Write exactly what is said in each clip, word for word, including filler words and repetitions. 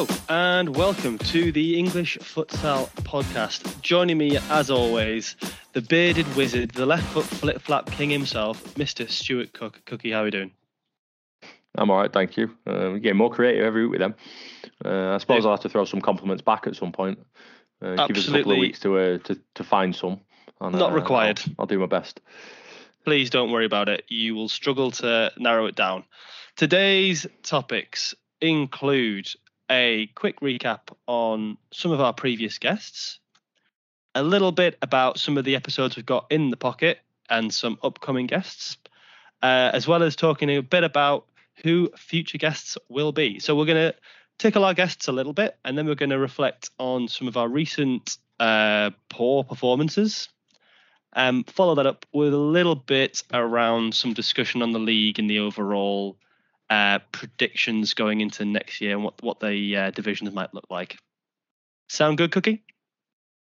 Hello and welcome to the English Futsal Podcast. Joining me as always, the bearded wizard, the left foot flip flap king himself, Mister Stuart Cook. Cookie, how are we doing? I'm all right, thank you. Uh, we're getting more creative every week with them. Uh, I suppose yeah. I'll have to throw some compliments back at some point. Uh, give us a couple of weeks to uh, to, to find some. And, Not uh, required. I'll, I'll do my best. Please don't worry about it. You will struggle to narrow it down. Today's topics include a quick recap on some of our previous guests, a little bit about some of the episodes we've got in the pocket and some upcoming guests, uh, as well as talking a bit about who future guests will be. So we're going to tickle our guests a little bit, and then we're going to reflect on some of our recent uh, poor performances. Um, follow that up with a little bit around some discussion on the league and the overall uh, predictions going into next year and what, what the uh, divisions might look like. Sound good, Cookie?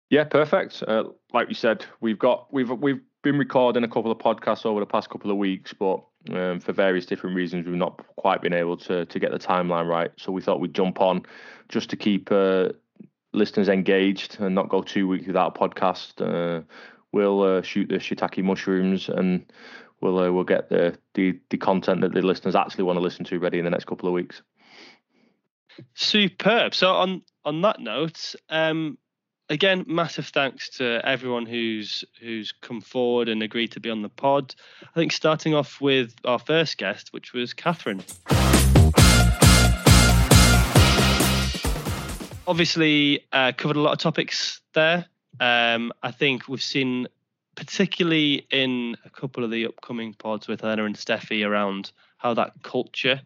Yeah, perfect. Uh, like you said, we've got we've we've been recording a couple of podcasts over the past couple of weeks, but um, for various different reasons, we've not quite been able to to get the timeline right. So we thought we'd jump on just to keep uh, listeners engaged and not go two weeks without a podcast. Uh, We'll uh, shoot the shiitake mushrooms, and we'll uh, we'll get the, the the content that the listeners actually want to listen to ready in the next couple of weeks. Superb. So on on that note, um, again, massive thanks to everyone who's who's come forward and agreed to be on the pod. I think starting off with our first guest, which was Catherine. Obviously, uh, covered a lot of topics there. Um, I think we've seen, particularly in a couple of the upcoming pods with Erna and Steffi, around how that culture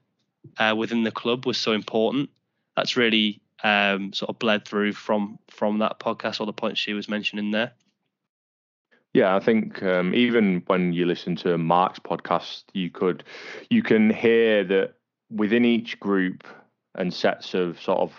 uh, within the club was so important. That's really um, sort of bled through from from that podcast, all the points she was mentioning there. Yeah, I think um, even when you listen to Mark's podcast, you could you can hear that within each group and sets of sort of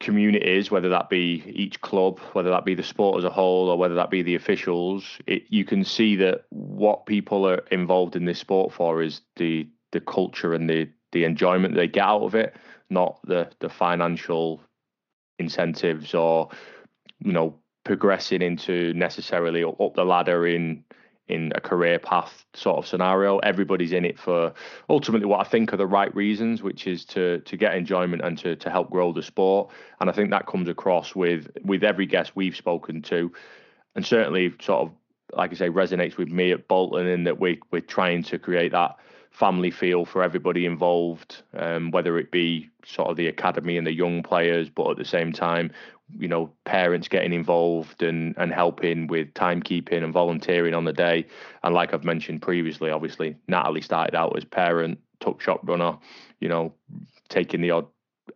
communities, whether that be each club, whether that be the sport as a whole, or whether that be the officials, it, you can see that what people are involved in this sport for is the the culture and the the enjoyment they get out of it, not the the financial incentives or, you know, progressing into necessarily up the ladder in in a career path sort of scenario. Everybody's in it for ultimately what I think are the right reasons, which is to to get enjoyment and to to help grow the sport. And I think that comes across with with every guest we've spoken to, and certainly sort of, like I say, resonates with me at Bolton in that we we're trying to create that family feel for everybody involved, um, whether it be sort of the academy and the young players, but at the same time, you know, parents getting involved and, and helping with timekeeping and volunteering on the day. And like I've mentioned previously, obviously, Natalie started out as parent, tuck shop runner, you know, taking the odd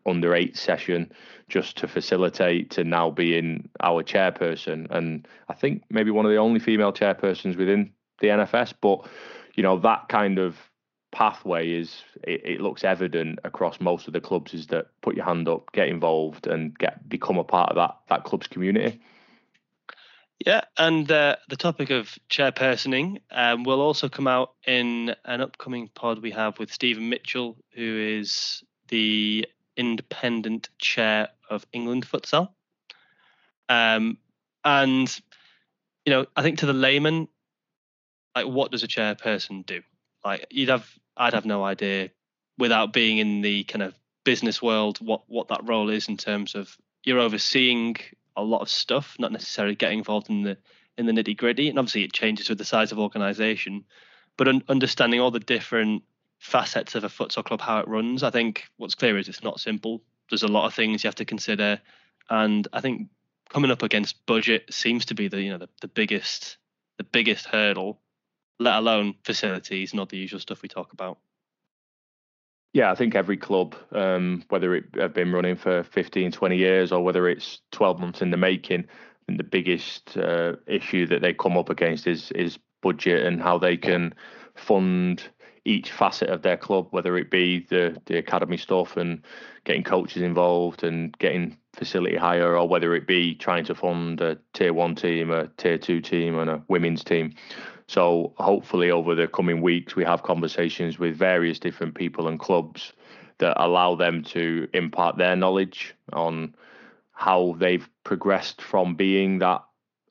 under eight session just to facilitate, to now being our chairperson. And I think maybe one of the only female chairpersons within the N F S, but, you know, that kind of pathway is it, it looks evident across most of the clubs, is that put your hand up, get involved and get become a part of that that club's community. Yeah, and uh, the topic of chairpersoning um, will also come out in an upcoming pod we have with Stephen Mitchell, who is the independent chair of England Futsal. Um, and, you know, I think to the layman, like, what does a chairperson do? Like, you'd have, I'd have no idea without being in the kind of business world what, what that role is in terms of you're overseeing a lot of stuff, not necessarily getting involved in the in the nitty gritty. And obviously it changes with the size of organisation, but un- understanding all the different facets of a futsal club, how it runs, I think what's clear is it's not simple. There's a lot of things you have to consider, and I think coming up against budget seems to be the you know the, the biggest the biggest hurdle. Let alone facilities, not the usual stuff we talk about. Yeah, I think every club, um, whether it have been running for fifteen, twenty years or whether it's twelve months in the making, and the biggest uh, issue that they come up against is is budget and how they can fund each facet of their club, whether it be the, the academy stuff and getting coaches involved and getting facility hire, or whether it be trying to fund a tier one team, a tier two team and a women's team. So hopefully over the coming weeks, we have conversations with various different people and clubs that allow them to impart their knowledge on how they've progressed from being that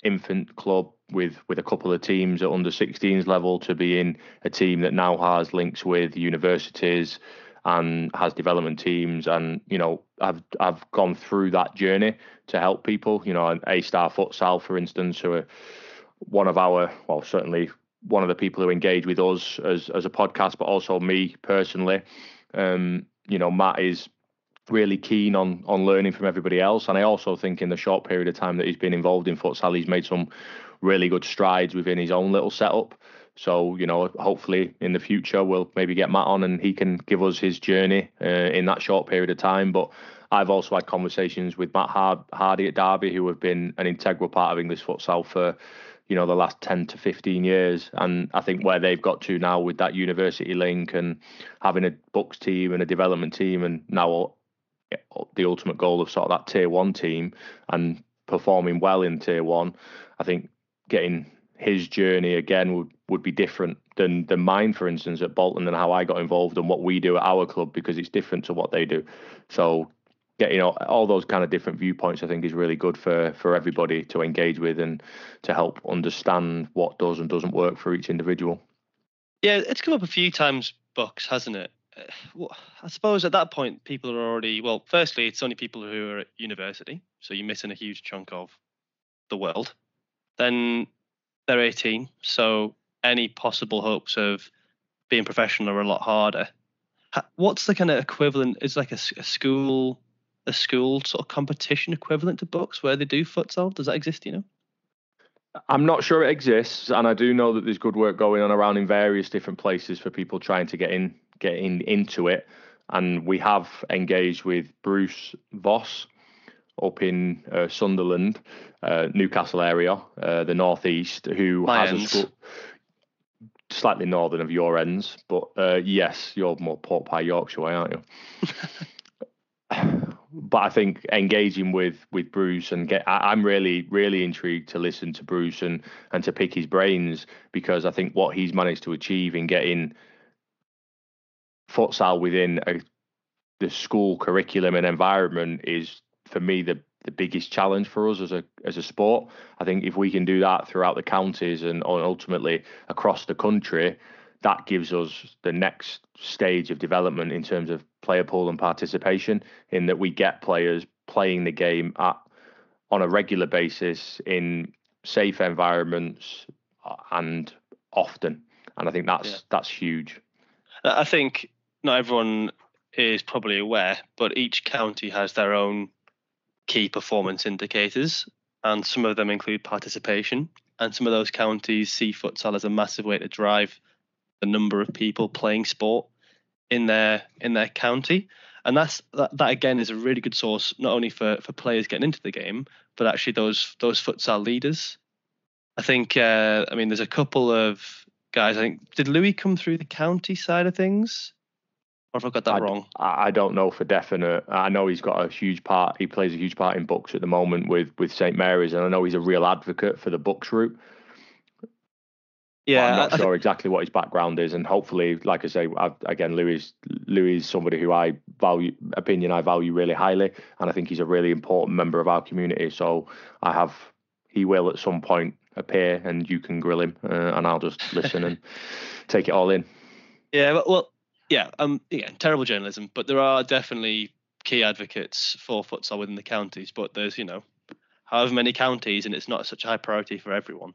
infant club with with a couple of teams at under sixteens level to being a team that now has links with universities and has development teams. And, you know, I've I've gone through that journey to help people. You know, A-Star Futsal, for instance, who are one of our, well, certainly one of the people who engage with us as as a podcast, but also me personally. Um, you know, Matt is really keen on on learning from everybody else. And I also think in the short period of time that he's been involved in futsal, he's made some really good strides within his own little setup. So, you know, hopefully in the future we'll maybe get Matt on and he can give us his journey uh, in that short period of time. But I've also had conversations with Matt Hardy at Derby, who have been an integral part of English futsal for, you know, the last ten to fifteen years. And I think where they've got to now with that university link and having a Bucks team and a development team, and now the ultimate goal of sort of that tier one team and performing well in tier one, I think getting his journey again would, would be different than, than mine, for instance, at Bolton, and how I got involved and what we do at our club, because it's different to what they do. So getting, you know, all those kind of different viewpoints, I think, is really good for, for everybody to engage with and to help understand what does and doesn't work for each individual. Yeah, it's come up a few times, Bucks, hasn't it? I suppose at that point, people are already, well, firstly, it's only people who are at university, so you're missing a huge chunk of the world. Then they're eighteen, so any possible hopes of being professional are a lot harder. What's the kind of equivalent? Is like a, a school, a school sort of competition equivalent to Bucks where they do futsal? Does that exist? You know, I'm not sure it exists, and I do know that there's good work going on around in various different places for people trying to get in, get in into it. And we have engaged with Bruce Voss up in uh, Sunderland, uh, Newcastle area, uh, the northeast, who My has ends. a school slightly northern of your ends, but uh, yes, you're more pork pie Yorkshire way, aren't you? But I think engaging with with Bruce and get, I, I'm really, really intrigued to listen to Bruce and and to pick his brains, because I think what he's managed to achieve in getting futsal within a, the school curriculum and environment is, for me, the the biggest challenge for us as a as a sport. I think if we can do that throughout the counties and ultimately across the country, that gives us the next stage of development in terms of player pool and participation, in that we get players playing the game at on a regular basis in safe environments and often. And I think that's yeah. that's huge. I think not everyone is probably aware, but each county has their own key performance indicators, and some of them include participation, and some of those counties see futsal as a massive way to drive the number of people playing sport in their in their county. And that's that, that again is a really good source, not only for for players getting into the game, but actually those those futsal leaders. I think uh, I mean there's a couple of guys, I think, did Louis come through the county side of things? Or have I got that I, wrong? I don't know for definite. I know he's got a huge part. He plays a huge part in Bucks at the moment with, with Saint Mary's, and I know he's a real advocate for the Bucks route. Yeah, but I'm not I, sure I, exactly what his background is, and hopefully, like I say, I've, again, Louis Louis is somebody who I value opinion I value really highly, and I think he's a really important member of our community. So I have he will at some point appear, and you can grill him, uh, and I'll just listen and take it all in. Yeah, but, well. Yeah, um, yeah, terrible journalism, but there are definitely key advocates for futsal within the counties. But there's, you know, however many counties, and it's not such a high priority for everyone.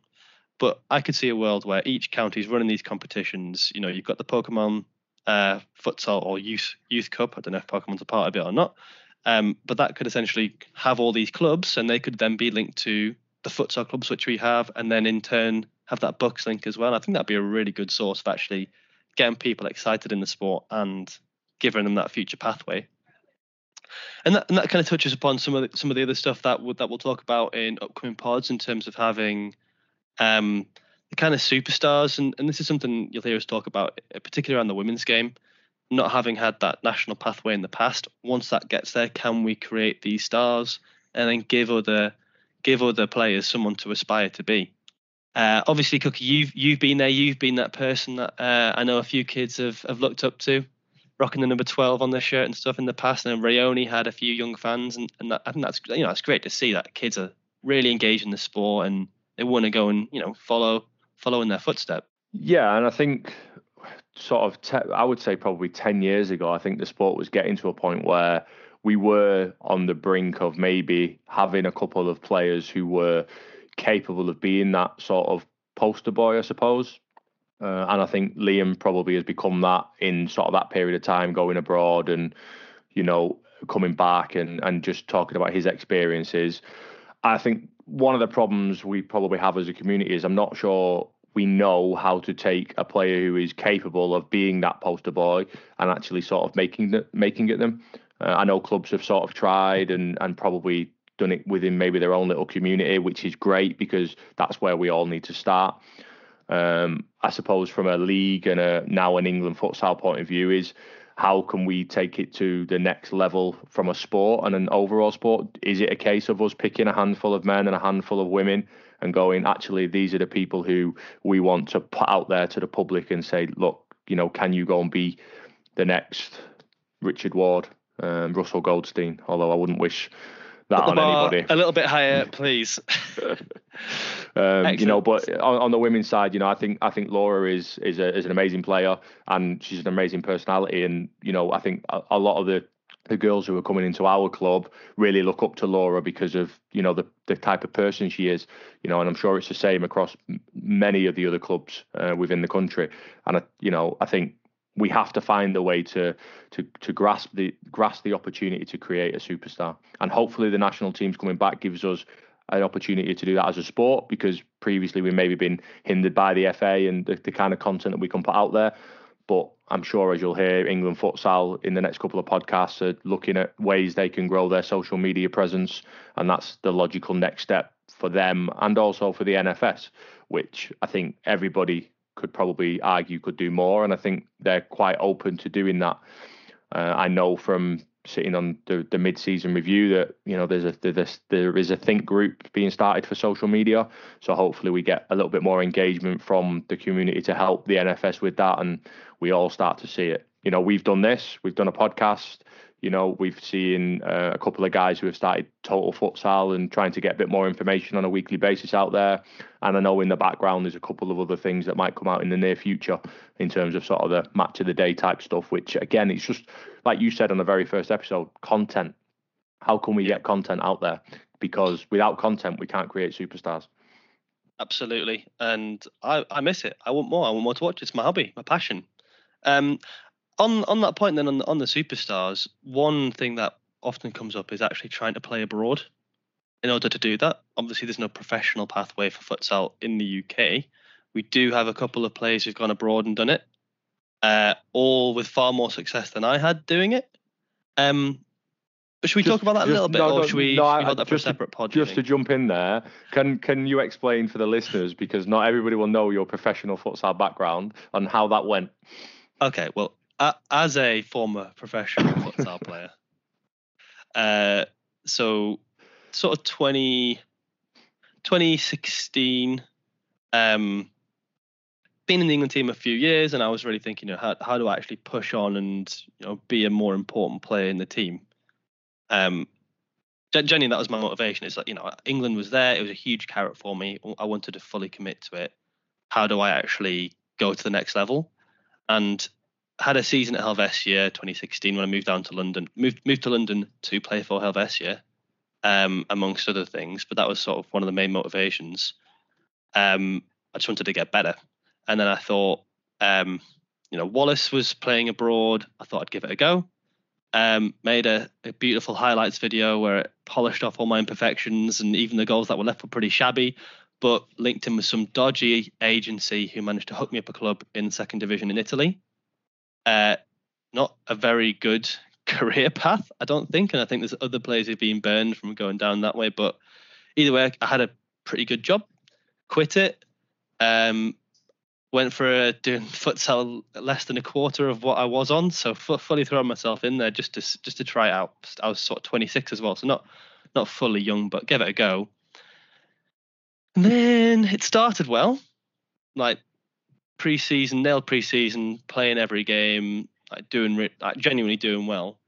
But I could see a world where each county is running these competitions. You know, you've got the Pokemon uh, futsal or youth youth cup. I don't know if Pokemon's a part of it or not. Um, but that could essentially have all these clubs, and they could then be linked to the futsal clubs which we have, and then in turn have that Bucks link as well. And I think that'd be a really good source of actually getting people excited in the sport and giving them that future pathway. And that, and that kind of touches upon some of the, some of the other stuff that would, that we'll talk about in upcoming pods in terms of having um, the kind of superstars. And, and this is something you'll hear us talk about, particularly around the women's game, not having had that national pathway in the past. Once that gets there, can we create these stars and then give other, give other players someone to aspire to be? Uh, obviously, Cookie, you've you've been there. You've been that person that uh, I know a few kids have, have looked up to. rocking the number twelve on their shirt and stuff in the past. And Rayoni had a few young fans, and, and that, I think that's, you know, it's great to see that kids are really engaged in the sport and they want to go and, you know, follow follow in their footsteps. Yeah, and I think sort of te- I would say probably ten years ago, I think the sport was getting to a point where we were on the brink of maybe having a couple of players who were capable of being that sort of poster boy, I suppose. Uh, and I think Liam probably has become that in sort of that period of time, going abroad and, you know, coming back and, and just talking about his experiences. I think one of the problems we probably have as a community is I'm not sure we know how to take a player who is capable of being that poster boy and actually sort of making the, making it them. Uh, I know clubs have sort of tried and and probably done it within maybe their own little community, which is great because that's where we all need to start. Um, I suppose from a league and a now an England futsal point of view is how can we take it to the next level from a sport and an overall sport? Is it a case of us picking a handful of men and a handful of women and going, actually, these are the people who we want to put out there to the public and say, look, you know, can you go and be the next Richard Ward, um, Russell Goldstein? Although I wouldn't wish that on anybody. A little bit higher, please. um, you know, but on, on the women's side, you know, I think I think Laura is is, a, is an amazing player, and she's an amazing personality. And you know, I think a, a lot of the, the girls who are coming into our club really look up to Laura because of, you know, the the type of person she is. You know, and I'm sure it's the same across many of the other clubs uh, within the country. And I, you know, I think we have to find a way to to to grasp the grasp the opportunity to create a superstar. And hopefully the national team's coming back gives us an opportunity to do that as a sport, because previously we've maybe been hindered by the F A and the, the kind of content that we can put out there. But I'm sure, as you'll hear, England Futsal in the next couple of podcasts are looking at ways they can grow their social media presence. And that's the logical next step for them and also for the N F S, which I think everybody could probably argue could do more, and I think they're quite open to doing that. Uh, I know from sitting on the, the mid-season review that, you know, there's a there's, there is a think group being started for social media, so hopefully we get a little bit more engagement from the community to help the N F S with that, and we all start to see it. You know, we've done this, we've done a podcast, you know, we've seen uh, a couple of guys who have started Total Futsal and trying to get a bit more information on a weekly basis out there. And I know in the background, there's a couple of other things that might come out in the near future in terms of sort of the match of the day type stuff, which again, it's just like you said on the very first episode, content. How can we get content out there? Because without content, we can't create superstars. Absolutely. And I, I miss it. I want more. I want more to watch. It's my hobby, my passion. Um, On on that point, then, on the, on the superstars, one thing that often comes up is actually trying to play abroad. In order to do that, obviously, there's no professional pathway for futsal in the U K. We do have a couple of players who've gone abroad and done it, uh, all with far more success than I had doing it. Um, but should we just talk about that just, a little bit, no, or no, should we, no, I, should we hold that for a separate pod? Just to jump in there, can can you explain for the listeners, because not everybody will know your professional futsal background and how that went? Okay, well, as a former professional futsal player, uh, so sort of twenty, twenty sixteen, um, been in the England team a few years, and I was really thinking, you know, how, how do I actually push on and, you know, be a more important player in the team? Um, genuinely, that was my motivation. It's like, you know, England was there; it was a huge carrot for me. I wanted to fully commit to it. How do I actually go to the next level? And had a season at Helvécia twenty sixteen when I moved down to London, moved moved to London to play for Helvécia, um, amongst other things. But that was sort of one of the main motivations. Um, I just wanted to get better. And then I thought, um, you know, Wallace was playing abroad. I thought I'd give it a go. Um, made a, a beautiful highlights video where it polished off all my imperfections, and even the goals that were left were pretty shabby. But linked in with some dodgy agency who managed to hook me up a club in the second division in Italy. Uh, not a very good career path, I don't think. And I think there's other players who've been burned from going down that way. But either way, I had a pretty good job, quit it, um, went for a, doing futsal less than a quarter of what I was on. So f- fully throwing myself in there just to just to try it out. I was sort of twenty-six as well. So not, not fully young, but gave it a go. And then it started well. Like, pre-season, nailed pre-season, playing every game, like doing like genuinely doing well,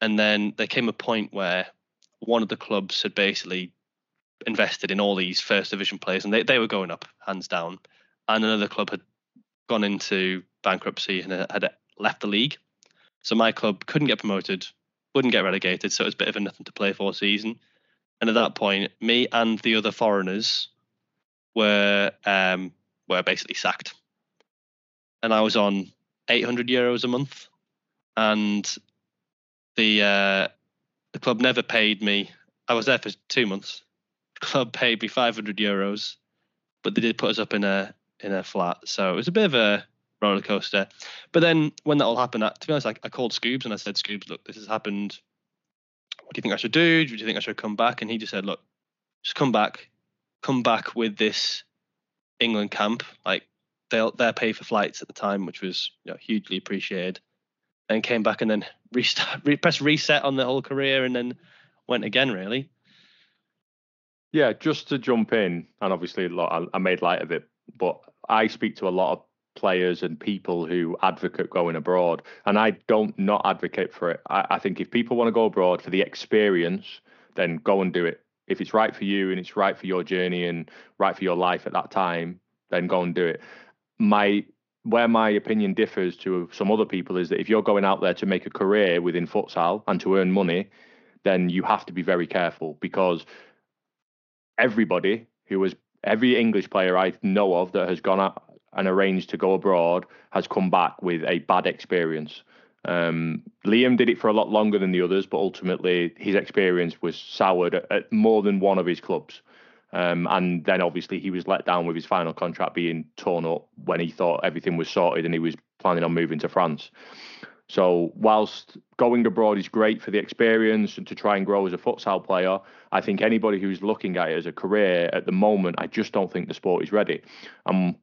and then there came a point where one of the clubs had basically invested in all these first division players, and they, they were going up hands down, and another club had gone into bankruptcy and had left the league. So my club couldn't get promoted, wouldn't get relegated, so it was a bit of a nothing to play for season. And at that point, me and the other foreigners were um, were basically sacked. And I was on eight hundred euros a month, and the uh, the club never paid me. I was there for two months. The club paid me five hundred euros, but they did put us up in a in a flat. So it was a bit of a roller coaster. But then when that all happened, to be honest, I, I called Scoobs and I said, Scoobs, look, this has happened. What do you think I should do? Do you think I should come back? And he just said, look, just come back, come back with this England camp. Like they'll they'll pay for flights at the time, which was, you know, hugely appreciated. And came back and then restart, re- press reset on the whole career, and then went again, really. Yeah, just to jump in, and obviously I, I made light of it, but I speak to a lot of players and people who advocate going abroad, and I don't not advocate for it. I, I think if people want to go abroad for the experience, then go and do it. If it's right for you and it's right for your journey and right for your life at that time, then go and do it. My where my opinion differs to some other people is that if you're going out there to make a career within futsal and to earn money, then you have to be very careful, because everybody who has, every English player I know of that has gone out and arranged to go abroad has come back with a bad experience. Um, Liam did it for a lot longer than the others, but ultimately his experience was soured at, at more than one of his clubs. Um, and then obviously he was let down with his final contract being torn up when he thought everything was sorted and he was planning on moving to France. So whilst going abroad is great for the experience and to try and grow as a futsal player, I think anybody who's looking at it as a career at the moment, I just don't think the sport is ready. Um,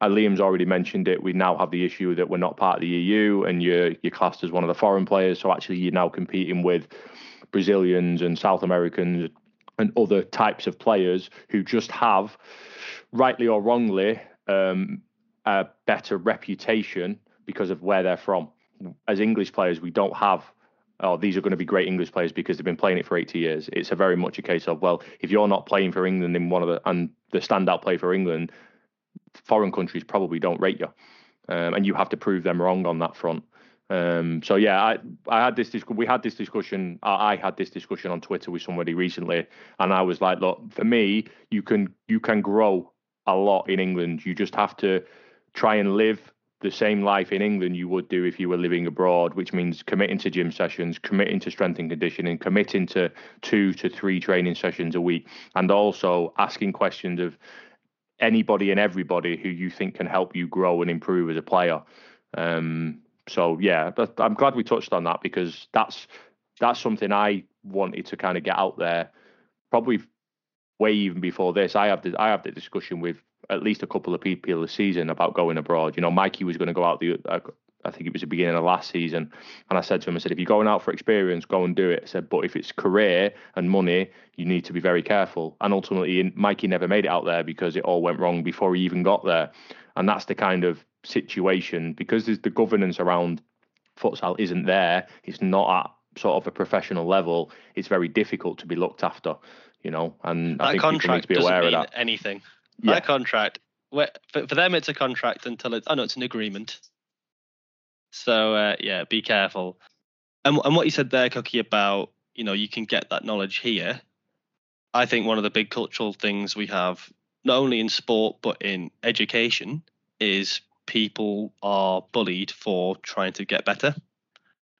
Uh, Liam's already mentioned it. We now have the issue that we're not part of the E U, and you're, you're classed as one of the foreign players. So actually you're now competing with Brazilians and South Americans and other types of players who just have, rightly or wrongly, um, a better reputation because of where they're from. As English players, we don't have, oh, these are going to be great English players because they've been playing it for eighty years. It's a very much a case of, well, if you're not playing for England in one of the, and the standout play for England, foreign countries probably don't rate you, um, and you have to prove them wrong on that front. Um, so yeah, I, I had this discussion. We had this discussion. I, I had this discussion on Twitter with somebody recently, and I was like, "Look, for me, you can you can grow a lot in England. You just have to try and live the same life in England you would do if you were living abroad, which means committing to gym sessions, committing to strength and conditioning, committing to two to three training sessions a week, and also asking questions of." Anybody and everybody who you think can help you grow and improve as a player. Um, so yeah, I'm glad we touched on that, because that's that's something I wanted to kind of get out there. Probably way even before this, I have the, I have the discussion with at least a couple of people this season about going abroad. You know, Mikey was going to go out the uh, I think it was the beginning of last season, and I said to him, I said, if you're going out for experience, go and do it. I said, but if it's career and money, you need to be very careful. And ultimately, Mikey never made it out there because it all went wrong before he even got there. And that's the kind of situation, because there's the governance around futsal isn't there. It's not at sort of a professional level. It's very difficult to be looked after, you know, and I think people need to be aware of that. That contract doesn't mean anything. Yeah. That contract, for them, it's a contract until it's, oh no, it's an agreement. So, uh, yeah, be careful. And, and what you said there, Cookie, about, you know, you can get that knowledge here. I think one of the big cultural things we have, not only in sport, but in education, is people are bullied for trying to get better.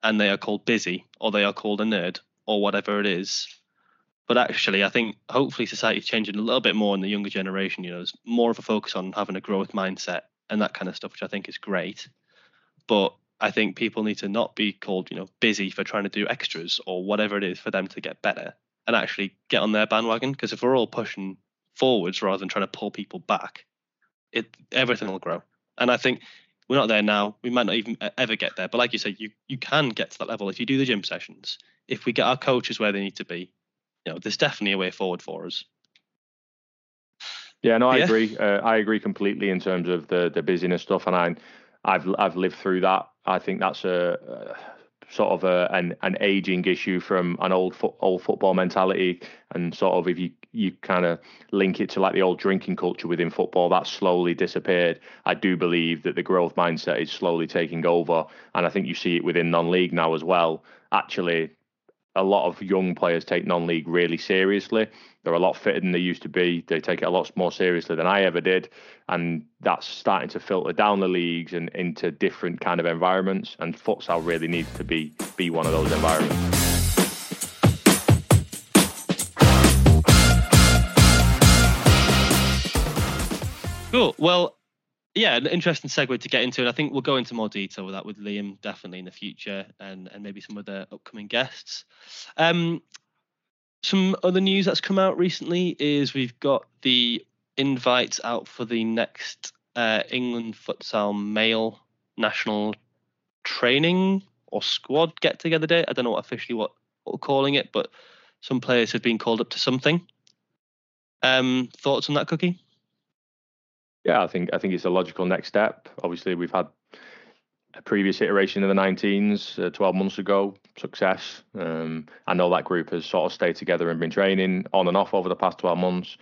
And they are called busy, or they are called a nerd, or whatever it is. But actually, I think hopefully society's changing a little bit more in the younger generation. You know, there's more of a focus on having a growth mindset and that kind of stuff, which I think is great. But I think people need to not be called, you know, busy for trying to do extras or whatever it is for them to get better, and actually get on their bandwagon. Because if we're all pushing forwards rather than trying to pull people back, it everything will grow. And I think we're not there now. We might not even ever get there. But like you said, you, you can get to that level if you do the gym sessions. If we get our coaches where they need to be, you know, there's definitely a way forward for us. Yeah, no, I yeah. agree. Uh, I agree completely in terms of the, the busyness stuff. And I... I've I've lived through that I think that's a, a sort of a, an an aging issue from an old fo- old football mentality, and sort of if you you kind of link it to like the old drinking culture within football, that's slowly disappeared. I do believe that the growth mindset is slowly taking over, and I think you see it within non-league now as well. Actually, a lot of young players take non-league really seriously. They're a lot fitter than they used to be. They take it a lot more seriously than I ever did. And that's starting to filter down the leagues and into different kind of environments. And futsal really needs to be, be one of those environments. Cool. Well, yeah, an interesting segue to get into, and I think we'll go into more detail with that with Liam definitely in the future, and, and maybe some other upcoming guests. Um, some other news that's come out recently is we've got the invites out for the next uh, England Futsal male national training or squad get-together day. I don't know what officially what, what we're calling it, but some players have been called up to something. Um, thoughts on that, Cookie? Yeah, I think I think it's a logical next step. Obviously, we've had a previous iteration of the nineteens uh, twelve months ago, success. Um, I know that group has sort of stayed together and been training on and off over the past twelve months.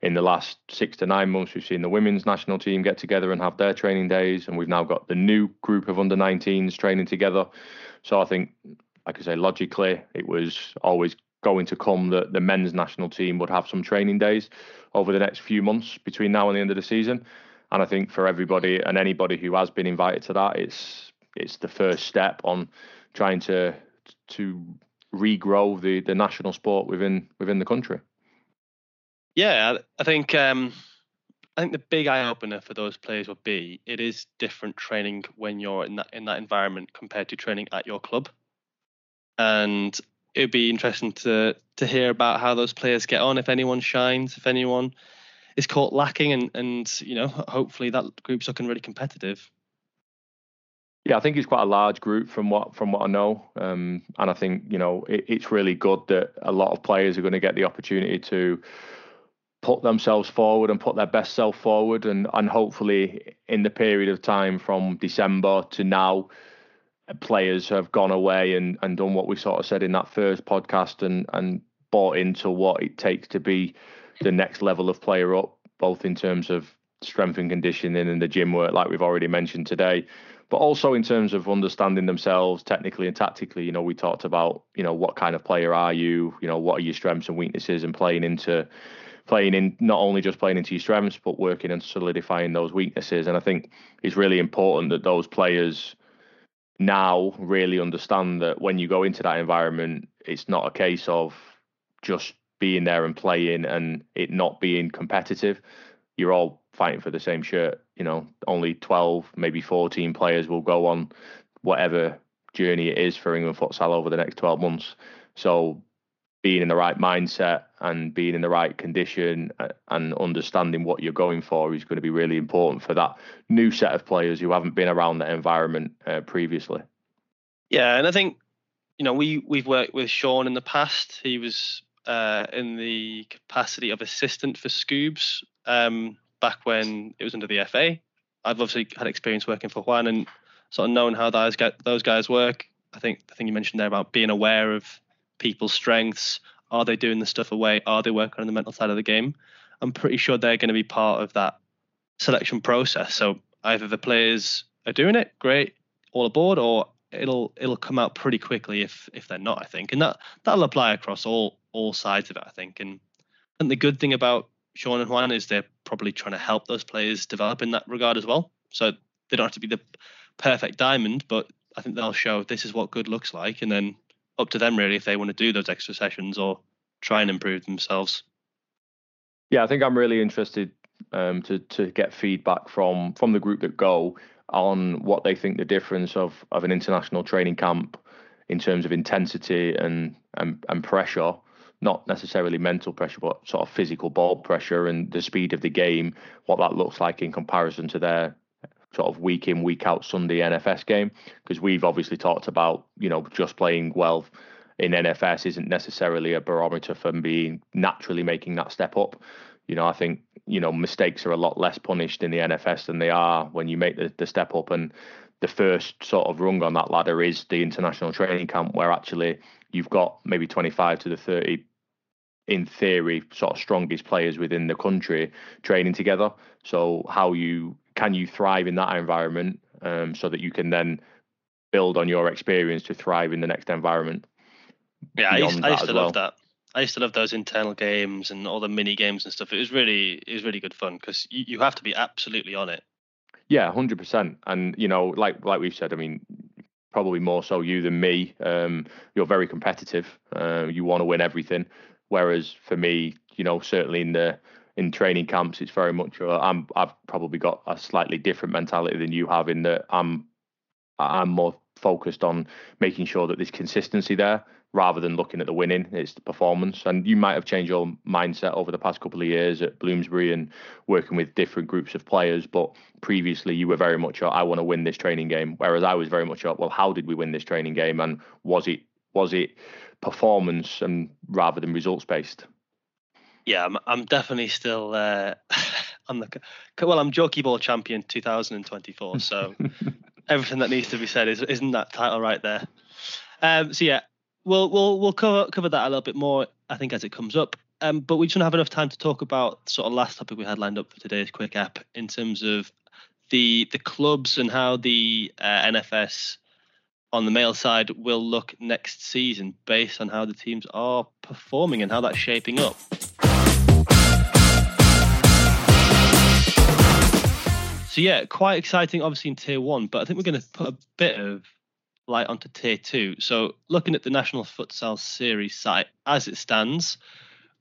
In the last six to nine months, we've seen the women's national team get together and have their training days. And we've now got the new group of under nineteens training together. So I think, like I say, logically, it was always going to come that the men's national team would have some training days over the next few months between now and the end of the season. And I think for everybody and anybody who has been invited to that, it's it's the first step on trying to to regrow the, the national sport within within the country. Yeah, I think um, I think the big eye opener for those players will be it is different training when you're in that in that environment compared to training at your club. And it would be interesting to to hear about how those players get on, if anyone shines, if anyone is caught lacking, and, and you know, hopefully that group's looking really competitive. Yeah, I think it's quite a large group from what from what I know. Um, and I think, you know, it, it's really good that a lot of players are going to get the opportunity to put themselves forward and put their best self forward. And, and hopefully in the period of time from December to now, players have gone away and, and done what we sort of said in that first podcast and, and bought into what it takes to be the next level of player up, both in terms of strength and conditioning and the gym work, like we've already mentioned today, but also in terms of understanding themselves technically and tactically. You know, we talked about, you know, what kind of player are you, you know, what are your strengths and weaknesses, and playing into playing in, not only just playing into your strengths, but working and solidifying those weaknesses. And I think it's really important that those players now really understand that when you go into that environment, it's not a case of just being there and playing and it not being competitive. You're all fighting for the same shirt. You know, only twelve, maybe fourteen players will go on whatever journey it is for England Futsal over the next twelve months. So being in the right mindset and being in the right condition and understanding what you're going for is going to be really important for that new set of players who haven't been around that environment uh, previously. Yeah, and I think, you know, we, we've worked with Sean in the past. He was uh, in the capacity of assistant for Scoobs um, back when it was under the F A. I've obviously had experience working for Juan and sort of known how those guys, those guys work. I think the thing you mentioned there about being aware of people's strengths, are they doing the stuff away, are they working on the mental side of the game? I'm pretty sure they're going to be part of that selection process. So either the players are doing it, great, all aboard, or it'll it'll come out pretty quickly if if they're not, I think. And that that'll apply across all all sides of it, I think. And and the good thing about Sean and Juan is they're probably trying to help those players develop in that regard as well. So they don't have to be the perfect diamond, but I think they'll show this is what good looks like, and then up to them really if they want to do those extra sessions or try and improve themselves. Yeah, I think I'm really interested um, to to get feedback from from the group that go on what they think the difference of of an international training camp in terms of intensity and and, and pressure, not necessarily mental pressure, but sort of physical ball pressure and the speed of the game, what that looks like in comparison to their sort of week in, week out Sunday N F S game, because we've obviously talked about, you know, just playing well in N F S isn't necessarily a barometer for being naturally making that step up. You know, I think, you know, mistakes are a lot less punished in the N F S than they are when you make the, the step up. And the first sort of rung on that ladder is the international training camp, where actually you've got maybe twenty-five to the thirty, in theory, sort of strongest players within the country training together. So how you can you thrive in that environment, um, so that you can then build on your experience to thrive in the next environment. Yeah, I used, I used to love that. I used to love those internal games and all the mini games and stuff. It was really, it was really good fun, because you, you have to be absolutely on it. Yeah, one hundred percent. And, you know, like like we've said, I mean, probably more so you than me, um, you're very competitive. Uh, you want to win everything. Whereas for me, you know, certainly in the in training camps, it's very much, uh, I'm, I've probably got a slightly different mentality than you have, in that I'm, I'm more focused on making sure that there's consistency there, rather than looking at the winning. It's the performance. And you might have changed your mindset over the past couple of years at Bloomsbury and working with different groups of players, but previously you were very much, I want to win this training game, whereas I was very much, well, how did we win this training game, and was it was it performance and rather than results based? Yeah, I'm, I'm definitely still uh, I'm the well I'm Jokey Ball champion two thousand twenty-four, so everything that needs to be said is isn't that title right there. Um, so yeah, we'll we'll we'll cover cover that a little bit more, I think, as it comes up. Um, but we just don't have enough time to talk about sort of last topic we had lined up for today's quick app, in terms of the the clubs and how the uh, N F S on the male side will look next season, based on how the teams are performing and how that's shaping up. So yeah, quite exciting, obviously, in Tier One, but I think we're going to put a bit of light onto Tier Two. So looking at the National Futsal Series site as it stands,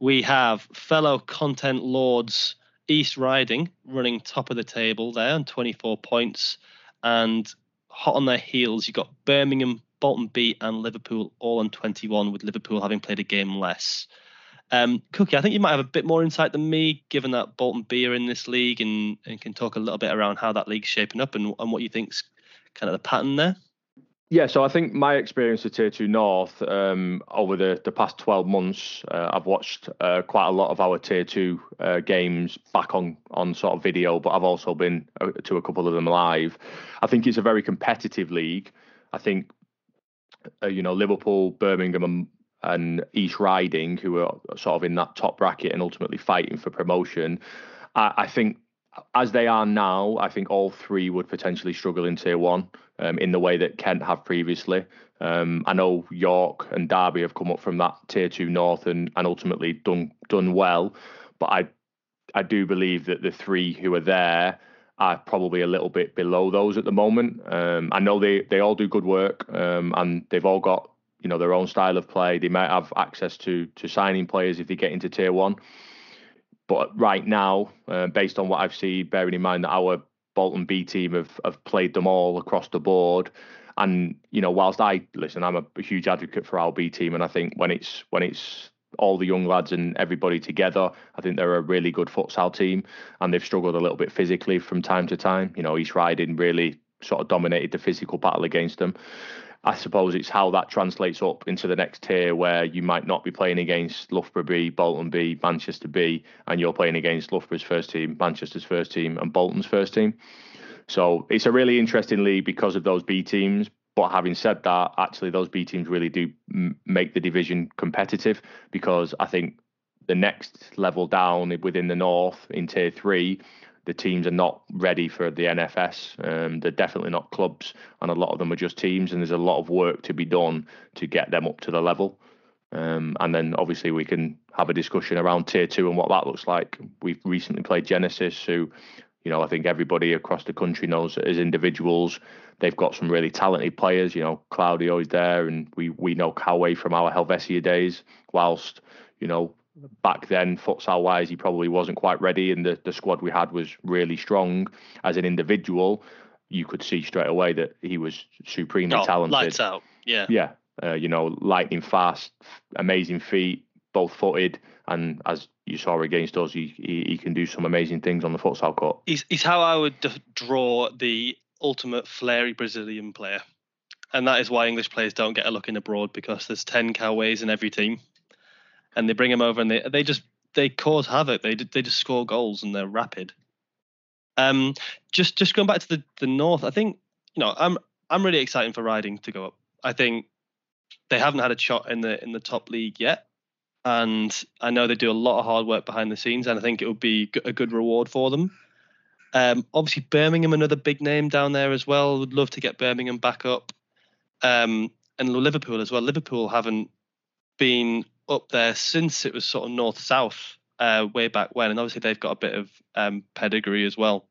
we have fellow content lords East Riding running top of the table there on twenty-four points, and hot on their heels, you've got Birmingham, Bolton B, and Liverpool all on twenty-one, with Liverpool having played a game less. Um, Cookie, I think you might have a bit more insight than me, given that Bolton B are in this league, and, and can talk a little bit around how that league's shaping up and, and what you think's kind of the pattern there. Yeah, so I think my experience of Tier two North, um, over the, the past twelve months, uh, I've watched uh, quite a lot of our Tier two uh, games back on, on sort of video, but I've also been to a couple of them live. I think it's a very competitive league. I think, uh, you know, Liverpool, Birmingham and and East Riding, who are sort of in that top bracket and ultimately fighting for promotion, I, I think as they are now, I think all three would potentially struggle in Tier One, um, in the way that Kent have previously. Um, I know York and Derby have come up from that Tier Two North and, and ultimately done done well, but I I do believe that the three who are there are probably a little bit below those at the moment. Um, I know they they all do good work, um, and they've all got, you know, their own style of play. They might have access to to signing players if they get into Tier One. But right now, uh, based on what I've seen, bearing in mind that our Bolton B team have, have played them all across the board, and you know, whilst I listen, I'm a, a huge advocate for our B team, and I think when it's when it's all the young lads and everybody together, I think they're a really good futsal team, and they've struggled a little bit physically from time to time. You know, East Riding really sort of dominated the physical battle against them. I suppose it's how that translates up into the next tier, where you might not be playing against Loughborough B, Bolton B, Manchester B, and you're playing against Loughborough's first team, Manchester's first team, and Bolton's first team. So it's a really interesting league because of those B teams. But having said that, actually those B teams really do m- make the division competitive, because I think the next level down within the North in Tier Three, the teams are not ready for the N F S. Um, they're definitely not clubs, and a lot of them are just teams, and there's a lot of work to be done to get them up to the level. Um, and then obviously we can have a discussion around Tier two and what that looks like. We've recently played Genesis, who, you know, I think everybody across the country knows that as individuals, they've got some really talented players. You know, Claudio is there, and we we know Coway from our Helvécia days, whilst, you know, back then, futsal-wise, he probably wasn't quite ready, and the, the squad we had was really strong. As an individual, you could see straight away that he was supremely oh, talented. Lights out, yeah. Yeah, uh, you know, lightning fast, amazing feet, both-footed, and as you saw against us, he, he, he can do some amazing things on the futsal court. He's, he's how I would draw the ultimate flary Brazilian player, and that is why English players don't get a look in abroad, because there's ten Coways in every team. And they bring them over, and they they just they cause havoc. They they just score goals, and they're rapid. Um, just just going back to the, the North, I think you know, I'm I'm really excited for Riding to go up. I think they haven't had a shot in the in the top league yet, and I know they do a lot of hard work behind the scenes, and I think it would be a good reward for them. Um, obviously, Birmingham, another big name down there as well. Would love to get Birmingham back up, um, and Liverpool as well. Liverpool haven't been up there since it was sort of north-south uh, way back when, and obviously they've got a bit of um, pedigree as well.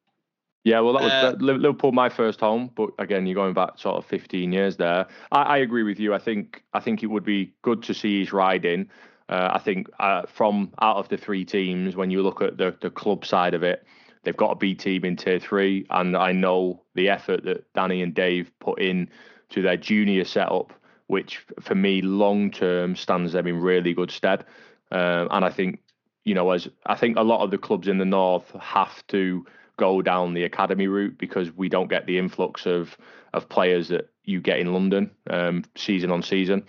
Yeah, well, that was uh, that, Liverpool, my first home. But again, you're going back sort of fifteen years there. I, I agree with you. I think I think it would be good to see East Riding. Uh, I think uh, from out of the three teams, when you look at the the club side of it, they've got a B team in tier three. And I know the effort that Danny and Dave put in to their junior setup, which for me, long term, stands them in really good stead. Um, and I think, you know, as I think a lot of the clubs in the north have to go down the academy route because we don't get the influx of of players that you get in London um, season on season.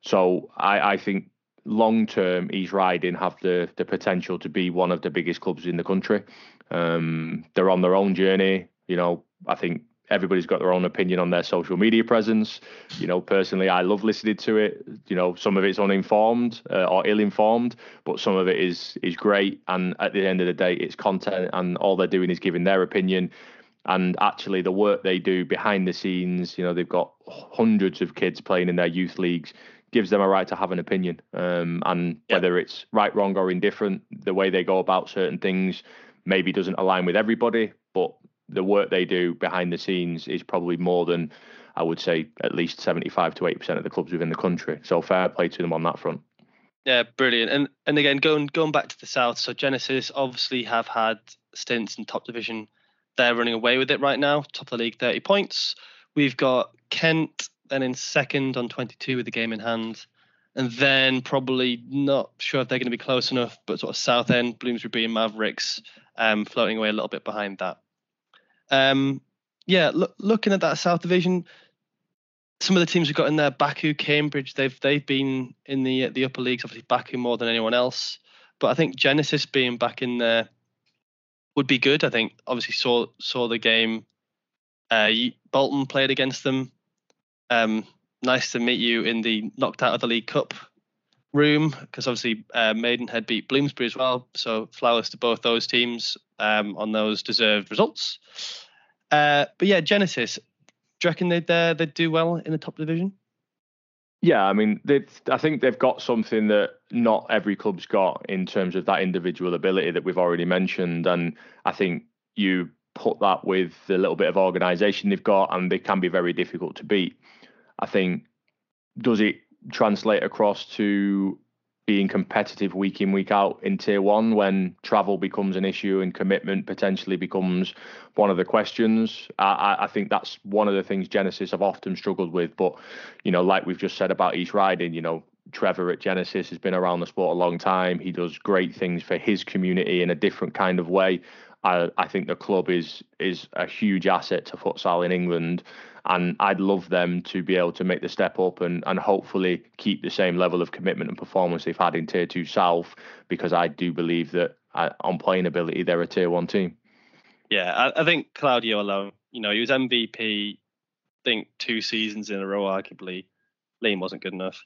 So I, I think long term, East Riding have the the potential to be one of the biggest clubs in the country. Um, they're on their own journey. You know, I think everybody's got their own opinion on their social media presence. You know, personally, I love listening to it. You know, some of it's uninformed uh, or ill-informed, but some of it is is great. And at the end of the day, it's content, and all they're doing is giving their opinion. And actually, the work they do behind the scenes, you know, they've got hundreds of kids playing in their youth leagues, gives them a right to have an opinion. Um, and yeah. Whether it's right, wrong, or indifferent, the way they go about certain things maybe doesn't align with everybody, but the work they do behind the scenes is probably more than, I would say, at least seventy-five to eighty percent of the clubs within the country. So fair play to them on that front. Yeah, brilliant. And and again, going going back to the south, so Genesis obviously have had stints in top division. They're running away with it right now. Top of the league, thirty points. We've got Kent then in second on twenty-two with the game in hand. And then probably not sure if they're going to be close enough, but sort of south end, Bloomsbury and Mavericks um, floating away a little bit behind that. Um, yeah, look, looking at that South Division, some of the teams we've got in there, Baku, Cambridge, they've they've been in the the upper leagues, obviously Baku more than anyone else. But I think Genesis being back in there would be good. I think obviously saw saw the game. Uh, Bolton played against them. Um, nice to meet you in the knocked out of the League Cup room, because obviously uh, Maidenhead beat Bloomsbury as well. So flowers to both those teams um, on those deserved results. Uh, but yeah, Genesis, do you reckon they'd, uh, they'd do well in the top division? Yeah, I mean, I think they've got something that not every club's got in terms of that individual ability that we've already mentioned. And I think you put that with the little bit of organisation they've got, and they can be very difficult to beat. I think, does it translate across to being competitive week in, week out in tier one when travel becomes an issue and commitment potentially becomes one of the questions? I, I think that's one of the things Genesis have often struggled with. But, you know, like we've just said about East Riding, you know, Trevor at Genesis has been around the sport a long time. He does great things for his community in a different kind of way. I, I think the club is is a huge asset to futsal in England, and I'd love them to be able to make the step up and, and hopefully keep the same level of commitment and performance they've had in Tier two South, because I do believe that uh, on playing ability, they're a Tier one team. Yeah, I, I think Claudio alone, you know, he was M V P, I think, two seasons in a row, arguably. Liam wasn't good enough,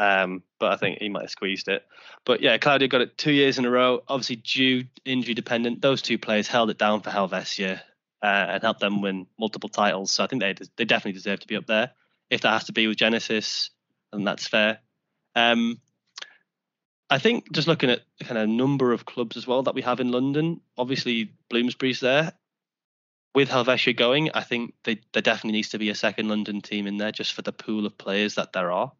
um, but I think he might have squeezed it. But yeah, Claudio got it two years in a row, obviously due injury dependent. Those two players held it down for Helvécia. Uh, and help them win multiple titles. So I think they they definitely deserve to be up there. If that has to be with Genesis, then that's fair. Um, I think just looking at the kind of number of clubs as well that we have in London, obviously Bloomsbury's there. With Helvécia going, I think they, there definitely needs to be a second London team in there just for the pool of players that there are.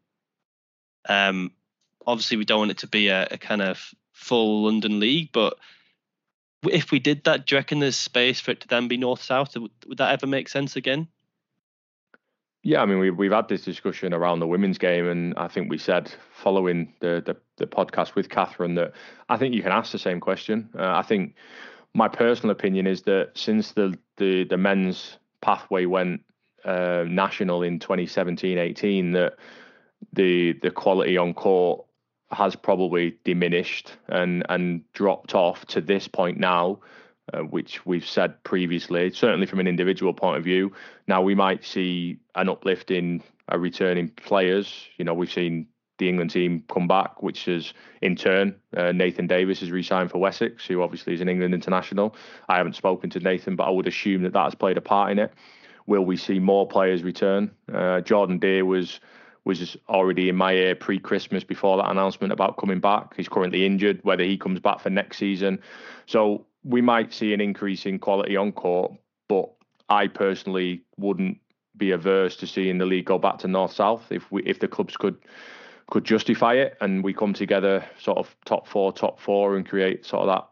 Um, obviously, we don't want it to be a, a kind of full London league, but if we did that, do you reckon there's space for it to then be north-south? Would that ever make sense again? Yeah, I mean, we've, we've had this discussion around the women's game, and I think we said following the the, the podcast with Catherine that I think you can ask the same question. Uh, I think my personal opinion is that since the, the, the men's pathway went uh, national in twenty seventeen eighteen, that the the quality on court has probably diminished and and dropped off to this point now, uh, which we've said previously, certainly from an individual point of view. Now, we might see an uplift in uh, returning players. You know, we've seen the England team come back, which is in turn, uh, Nathan Davis has re-signed for Wessex, who obviously is an England international. I haven't spoken to Nathan, but I would assume that that has played a part in it. Will we see more players return? Uh, Jordan Deere was was already in my ear pre-Christmas before that announcement about coming back. He's currently injured, whether he comes back for next season. So we might see an increase in quality on court, but I personally wouldn't be averse to seeing the league go back to North-South if we if the clubs could... could justify it, and we come together sort of top four, top four, and create sort of that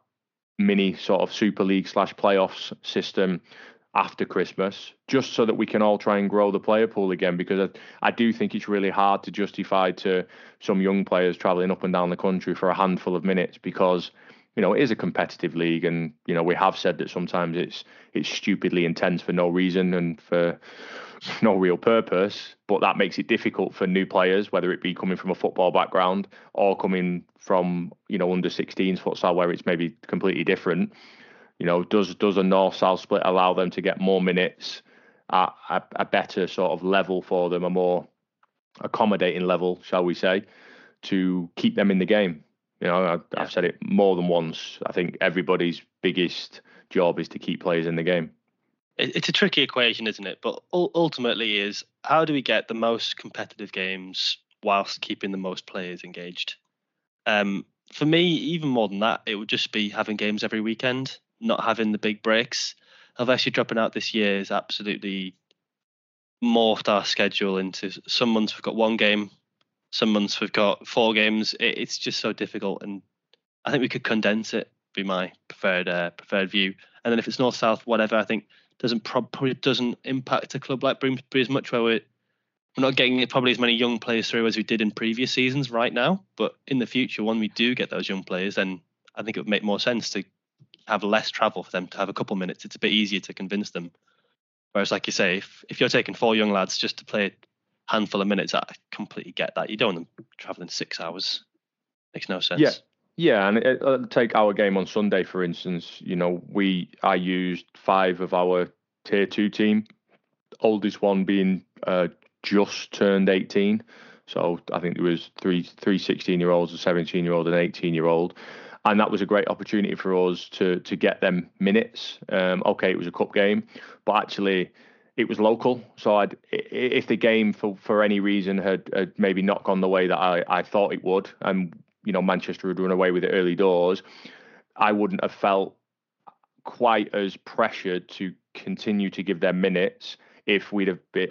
mini sort of Super League slash playoffs system after Christmas, just so that we can all try and grow the player pool again, because I, I do think it's really hard to justify to some young players travelling up and down the country for a handful of minutes, because, you know, it is a competitive league, and, you know, we have said that sometimes it's it's stupidly intense for no reason and for no real purpose, but that makes it difficult for new players, whether it be coming from a football background or coming from, you know, under sixteens futsal, where it's maybe completely different. You know, does does a north-south split allow them to get more minutes at a, a better sort of level for them, a more accommodating level, shall we say, to keep them in the game? You know, I, yeah. I've said it more than once. I think everybody's biggest job is to keep players in the game. It's a tricky equation, isn't it? But ultimately is, how do we get the most competitive games whilst keeping the most players engaged? Um, for me, even more than that, it would just be having games every weekend, not having the big breaks. Helvécia dropping out this year has absolutely morphed our schedule into, some months we've got one game, some months we've got four games. It, it's just so difficult, and I think we could condense it, be my preferred uh, preferred view. And then if it's north-south, whatever, I think doesn't probably doesn't impact a club like Bloomsbury as much, where we're, we're not getting probably as many young players through as we did in previous seasons right now. But in the future, when we do get those young players, then I think it would make more sense to have less travel for them to have a couple minutes. It's a bit easier to convince them. Whereas, like you say, if, if you're taking four young lads just to play a handful of minutes, I completely get that. You don't want them travelling six hours. Makes no sense. Yeah. Yeah, and it, uh, take our game on Sunday, for instance. You know, we I used five of our tier two team, oldest one being uh, just turned eighteen. So I think there was three three sixteen-year-olds, a seventeen-year-old, an eighteen-year-old. And that was a great opportunity for us to to get them minutes. Um, okay, it was a cup game, but actually it was local. So I'd, if the game, for, for any reason, had, had maybe not gone the way that I, I thought it would, and you know, Manchester would run away with it early doors, I wouldn't have felt quite as pressured to continue to give them minutes if we'd have been,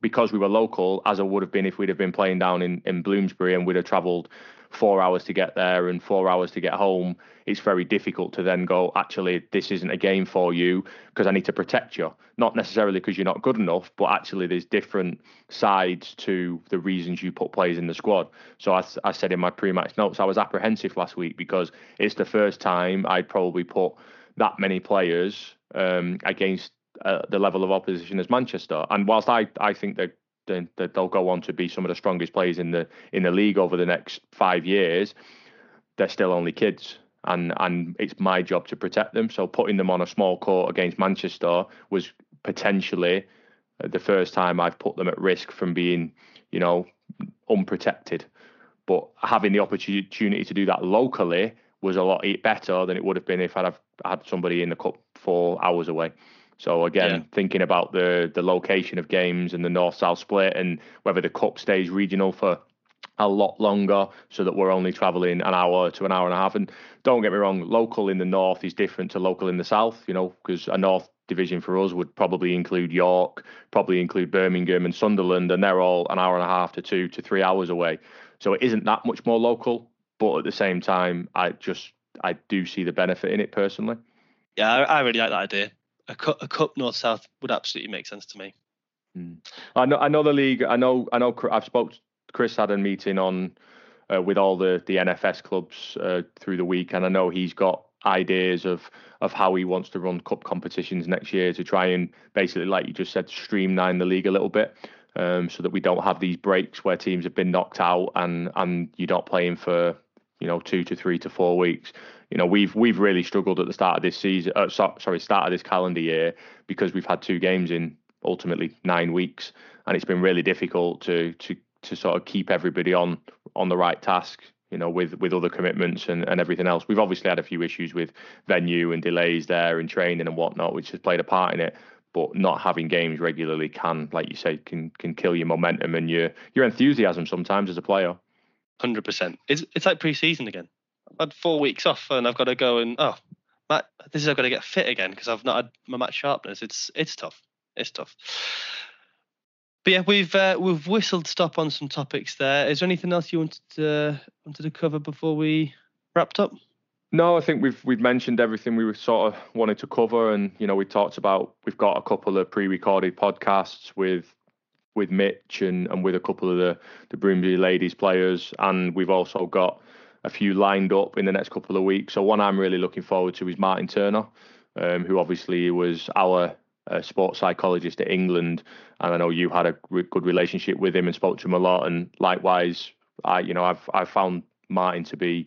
because we were local, as I would have been if we'd have been playing down in, in Bloomsbury and we'd have travelled four hours to get there and four hours to get home. It's very difficult to then go, actually, this isn't a game for you because I need to protect you. Not necessarily because you're not good enough, but actually there's different sides to the reasons you put players in the squad. So I, I said in my pre-match notes, I was apprehensive last week because it's the first time I'd probably put that many players um, against uh, the level of opposition as Manchester. And whilst I, I think that that they'll go on to be some of the strongest players in the in the league over the next five years, they're still only kids, and and it's my job to protect them. So putting them on a small court against Manchester was potentially the first time I've put them at risk from being, you know, unprotected. But having the opportunity to do that locally was a lot better than it would have been if I'd have had somebody in the cup four hours away. So again, yeah. Thinking about the the location of games and the north-south split and whether the cup stays regional for a lot longer so that we're only travelling an hour to an hour and a half. And don't get me wrong, local in the north is different to local in the south, you know, because a north division for us would probably include York, probably include Birmingham and Sunderland, and they're all an hour and a half to two to three hours away. So it isn't that much more local, but at the same time, I just, I do see the benefit in it personally. Yeah, I, I really like that idea. A cup, a cup north-south would absolutely make sense to me. Mm. I know, I know the league. I know, I know. I've spoke. Chris had a meeting on uh, with all the the N F S clubs uh, through the week, and I know he's got ideas of of how he wants to run cup competitions next year to try and basically, like you just said, streamline the league a little bit, um, so that we don't have these breaks where teams have been knocked out and and you're not playing for, you know, two to three to four weeks. You know, we've we've really struggled at the start of this season. Uh, so, sorry, start of this calendar year, because we've had two games in ultimately nine weeks, and it's been really difficult to to to sort of keep everybody on on the right task. You know, with with other commitments and, and everything else. We've obviously had a few issues with venue and delays there and training and whatnot, which has played a part in it. But not having games regularly can, like you say, can can kill your momentum and your your enthusiasm sometimes as a player. one hundred percent. It's it's like pre-season again. I've had four weeks off and I've got to go and, oh, Matt, this is I've got to get fit again because I've not had my match sharpness. It's it's tough. It's tough. But yeah, we've uh, we've whistled stop on some topics there. Is there anything else you wanted to, wanted to cover before we wrapped up? No, I think we've we've mentioned everything we were sort of wanted to cover, and you know we talked about we've got a couple of pre-recorded podcasts with with Mitch and, and with a couple of the the Bloomsbury ladies players, and we've also got a few lined up in the next couple of weeks. So one I'm really looking forward to is Martin Turner, um, who obviously was our uh, sports psychologist at England, and I know you had a re- good relationship with him and spoke to him a lot. And likewise, I you know I've I've found Martin to be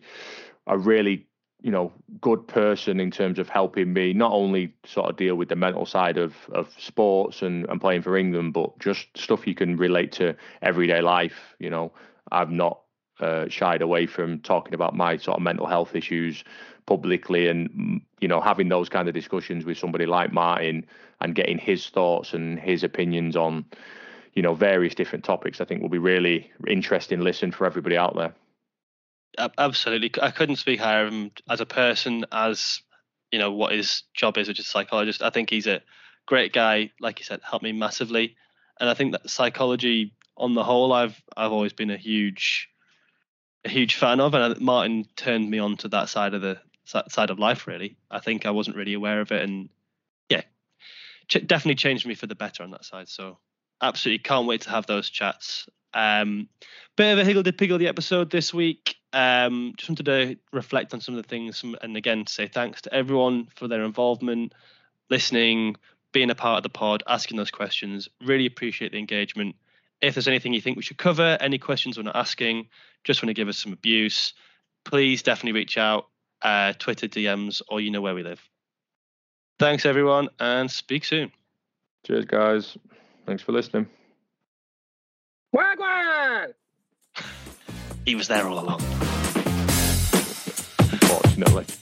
a really you know, good person in terms of helping me not only sort of deal with the mental side of, of sports and, and playing for England, but just stuff you can relate to everyday life. You know, I've not uh, shied away from talking about my sort of mental health issues publicly, and, you know, having those kind of discussions with somebody like Martin and getting his thoughts and his opinions on, you know, various different topics, I think will be really interesting listen for everybody out there. Absolutely. I couldn't speak higher of him as a person, as, you know, what his job is, which is a psychologist. I think he's a great guy. Like you said, helped me massively. And I think that psychology on the whole, I've I've always been a huge, a huge fan of. And Martin turned me on to that side of the side of life, really. I think I wasn't really aware of it. And yeah, ch- definitely changed me for the better on that side. So absolutely can't wait to have those chats. Um, bit of a higgledy-piggledy episode this week. Um, just wanted to reflect on some of the things, and again say thanks to everyone for their involvement, listening, being a part of the pod, asking those questions. Really appreciate the engagement. If there's anything you think we should cover, any questions we're not asking, just want to give us some abuse, please definitely reach out, uh, Twitter D Ms, or you know where we live. Thanks everyone, and speak soon. Cheers guys, thanks for listening. Wagwan! He was there all along. Fortunately.